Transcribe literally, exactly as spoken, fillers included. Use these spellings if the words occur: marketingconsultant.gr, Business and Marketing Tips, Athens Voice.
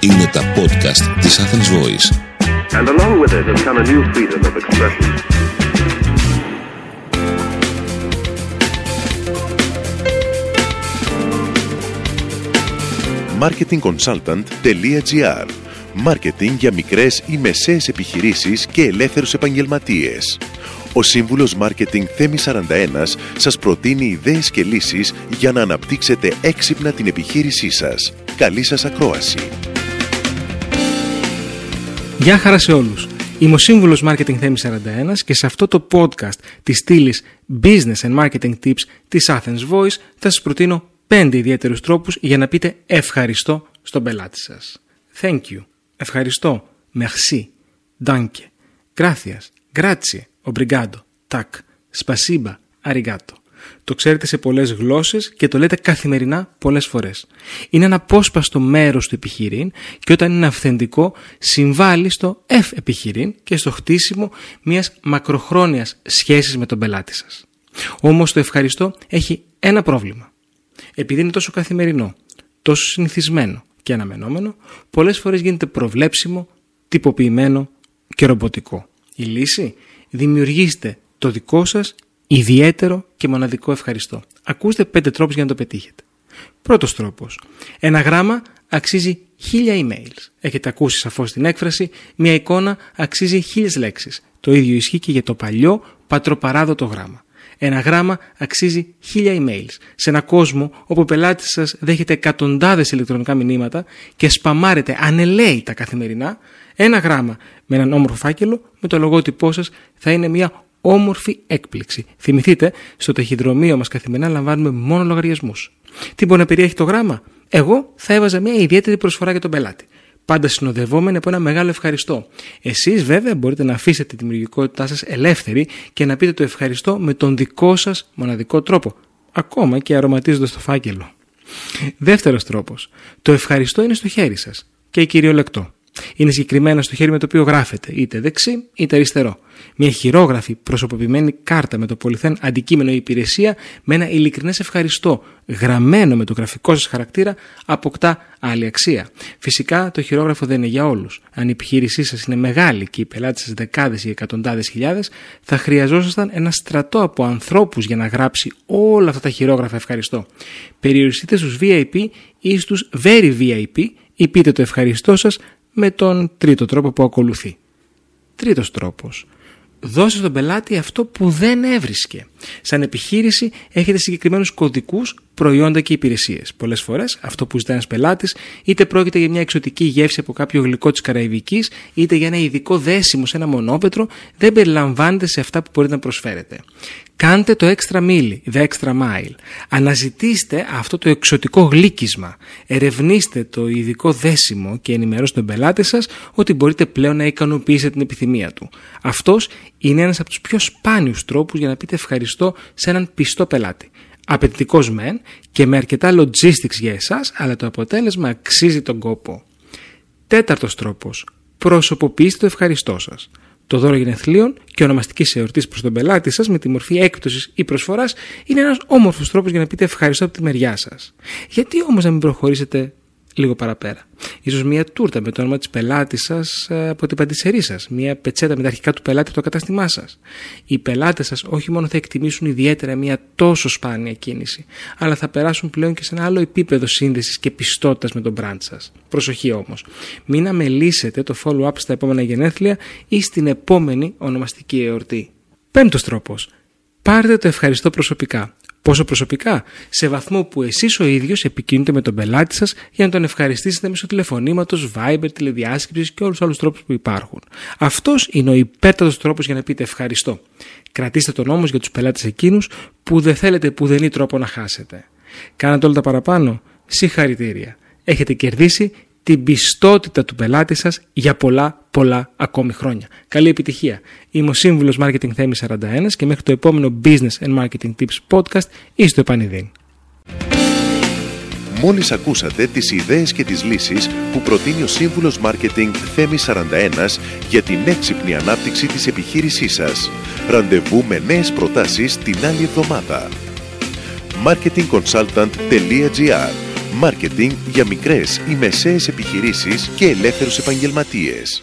Είναι τα podcast της Athens Voice. And along with it has come a new freedom of expression. marketing consultant dot gr. Μάρκετινγκ για μικρές ή μεσαίες επιχειρήσεις και ελεύθερους επαγγελματίες. Ο Σύμβουλος Μάρκετινγκ Θέμης σαράντα ένα σας προτείνει ιδέες και λύσεις για να αναπτύξετε έξυπνα την επιχείρησή σας. Καλή σας ακρόαση. Γεια χαρά σε όλους. Είμαι ο Σύμβουλος Μάρκετινγκ Θέμης σαράντα ένα και σε αυτό το podcast της στήλης Business and Marketing Tips της Athens Voice θα σας προτείνω πέντε ιδιαίτερους τρόπους για να πείτε ευχαριστώ στον πελάτη σας. Thank you. Ευχαριστώ. Merci. Danke. Gracias. Grazie. Obrigado. Tak. Spasiba. Arigato. Το ξέρετε σε πολλές γλώσσες και το λέτε καθημερινά πολλές φορές. Είναι ένα απόσπαστο μέρος του επιχειρήν και όταν είναι αυθεντικό συμβάλλει στο F επιχειρήν και στο χτίσιμο μιας μακροχρόνιας σχέσης με τον πελάτη σας. Όμως το ευχαριστώ έχει ένα πρόβλημα. Επειδή είναι τόσο καθημερινό, τόσο συνηθισμένο και αναμενόμενο, πολλές φορές γίνεται προβλέψιμο, τυποποιημένο και ρομποτικό. Η λύση? Δημιουργήστε το δικό σας ιδιαίτερο και μοναδικό ευχαριστώ. Ακούστε πέντε τρόπους για να το πετύχετε. Πρώτος τρόπος. Ένα γράμμα αξίζει χίλια emails. Έχετε ακούσει σαφώς την έκφραση, μια εικόνα αξίζει χίλιες λέξεις. Το ίδιο ισχύει και για το παλιό πατροπαράδοτο γράμμα. Ένα γράμμα αξίζει χίλια emails. Σε ένα κόσμο όπου ο πελάτης σας δέχεται εκατοντάδες ηλεκτρονικά μηνύματα και σπαμάρετε ανελαίητα καθημερινά, ένα γράμμα με έναν όμορφο φάκελο με το λογότυπό σας θα είναι μια όμορφη έκπληξη. Θυμηθείτε, στο ταχυδρομείο μας καθημερινά λαμβάνουμε μόνο λογαριασμούς. Τι μπορεί να περιέχει το γράμμα? Εγώ θα έβαζα μια ιδιαίτερη προσφορά για τον πελάτη. Πάντα συνοδευόμενοι από ένα μεγάλο ευχαριστώ. Εσείς βέβαια μπορείτε να αφήσετε τη δημιουργικότητά σας ελεύθερη και να πείτε το ευχαριστώ με τον δικό σας μοναδικό τρόπο, ακόμα και αρωματίζοντας το φάκελο. Δεύτερος τρόπος. Το ευχαριστώ είναι στο χέρι σας και κυριολεκτό. Είναι συγκεκριμένα στο χέρι με το οποίο γράφετε, είτε δεξί είτε αριστερό. Μια χειρόγραφη προσωποποιημένη κάρτα με το πολυθέν αντικείμενο ή υπηρεσία με ένα ειλικρινές ευχαριστώ γραμμένο με το γραφικό σας χαρακτήρα αποκτά άλλη αξία. Φυσικά το χειρόγραφο δεν είναι για όλους. Αν η επιχείρησή σας είναι μεγάλη και οι πελάτες σας δεκάδες ή εκατοντάδες χιλιάδες, θα χρειαζόσασταν ένα στρατό από ανθρώπους για να γράψει όλα αυτά τα χειρόγραφα ευχαριστώ. Περιοριστείτε στους βι άι πι ή στους very βι άι πι ή πείτε το ευχαριστώ σας με τον τρίτο τρόπο που ακολουθεί. Τρίτος τρόπος. Δώσε στον πελάτη αυτό που δεν έβρισκε. Σαν επιχείρηση έχετε συγκεκριμένους κωδικούς, προϊόντα και υπηρεσίες. Πολλές φορές αυτό που ζητάει ένας πελάτης, είτε πρόκειται για μια εξωτική γεύση από κάποιο γλυκό της Καραϊβικής, είτε για ένα ειδικό δέσιμο σε ένα μονόπετρο, δεν περιλαμβάνεται σε αυτά που μπορείτε να προσφέρετε. Κάντε το extra mile, the extra mile. Αναζητήστε αυτό το εξωτικό γλύκισμα. Ερευνήστε το ειδικό δέσιμο και ενημερώστε τον πελάτη σας ότι μπορείτε πλέον να ικανοποιήσετε την επιθυμία του. Αυτός είναι ένας από τους πιο σπάνιους τρόπους για να πείτε ευχαριστώ σε έναν πιστό πελάτη. Απαιτητικός μεν και με αρκετά logistics για εσάς, αλλά το αποτέλεσμα αξίζει τον κόπο. Τέταρτος τρόπος. Προσωποποιήστε το ευχαριστώ σας. Το δώρο γενεθλίων και ονομαστικής εορτής προς τον πελάτη σας με τη μορφή έκπτωσης ή προσφοράς είναι ένας όμορφος τρόπος για να πείτε ευχαριστώ από τη μεριά σας. Γιατί όμως να μην προχωρήσετε λίγο παραπέρα? Ίσως μια τούρτα με το όνομα της πελάτη σας από την παντισερή σας, μια πετσέτα με τα αρχικά του πελάτη από το κατάστημά σας. Οι πελάτες σας όχι μόνο θα εκτιμήσουν ιδιαίτερα μια τόσο σπάνια κίνηση, αλλά θα περάσουν πλέον και σε ένα άλλο επίπεδο σύνδεσης και πιστότητας με τον brand σας. Προσοχή όμως, μην αμελήσετε το follow-up στα επόμενα γενέθλια ή στην επόμενη ονομαστική εορτή. Πέμπτος τρόπος. Πάρτε το ευχαριστώ προσωπικά. Πόσο προσωπικά? Σε βαθμό που εσείς ο ίδιος επικοινωνείτε με τον πελάτη σας για να τον ευχαριστήσετε μέσω τηλεφωνήματος, Viber, τηλεδιάσκεψης και όλους τους άλλους τρόπους που υπάρχουν. Αυτός είναι ο υπέρτατος τρόπος για να πείτε ευχαριστώ. Κρατήστε τον όμως για τους πελάτες εκείνους που δεν θέλετε πουδενή τρόπο να χάσετε. Κάνατε όλα τα παραπάνω? Συγχαρητήρια. Έχετε κερδίσει την πιστότητα του πελάτη σας για πολλά πολλά ακόμη χρόνια. Καλή επιτυχία. Είμαι ο Σύμβουλος Μάρκετινγκ Θέμης σαράντα ένα και μέχρι το επόμενο Business and Marketing Tips podcast είστε επανειδήν. Μόλις ακούσατε τις ιδέες και τις λύσεις που προτείνει ο Σύμβουλος Μάρκετινγκ Θέμης σαράντα ένα για την έξυπνη ανάπτυξη της επιχείρησής σας. Ραντεβού με νέες προτάσεις την άλλη εβδομάδα. marketing consultant τελεία τζι άρ. Μάρκετινγκ για μικρές ή μεσαίες επιχειρήσεις και ελεύθερους επαγγελματίες.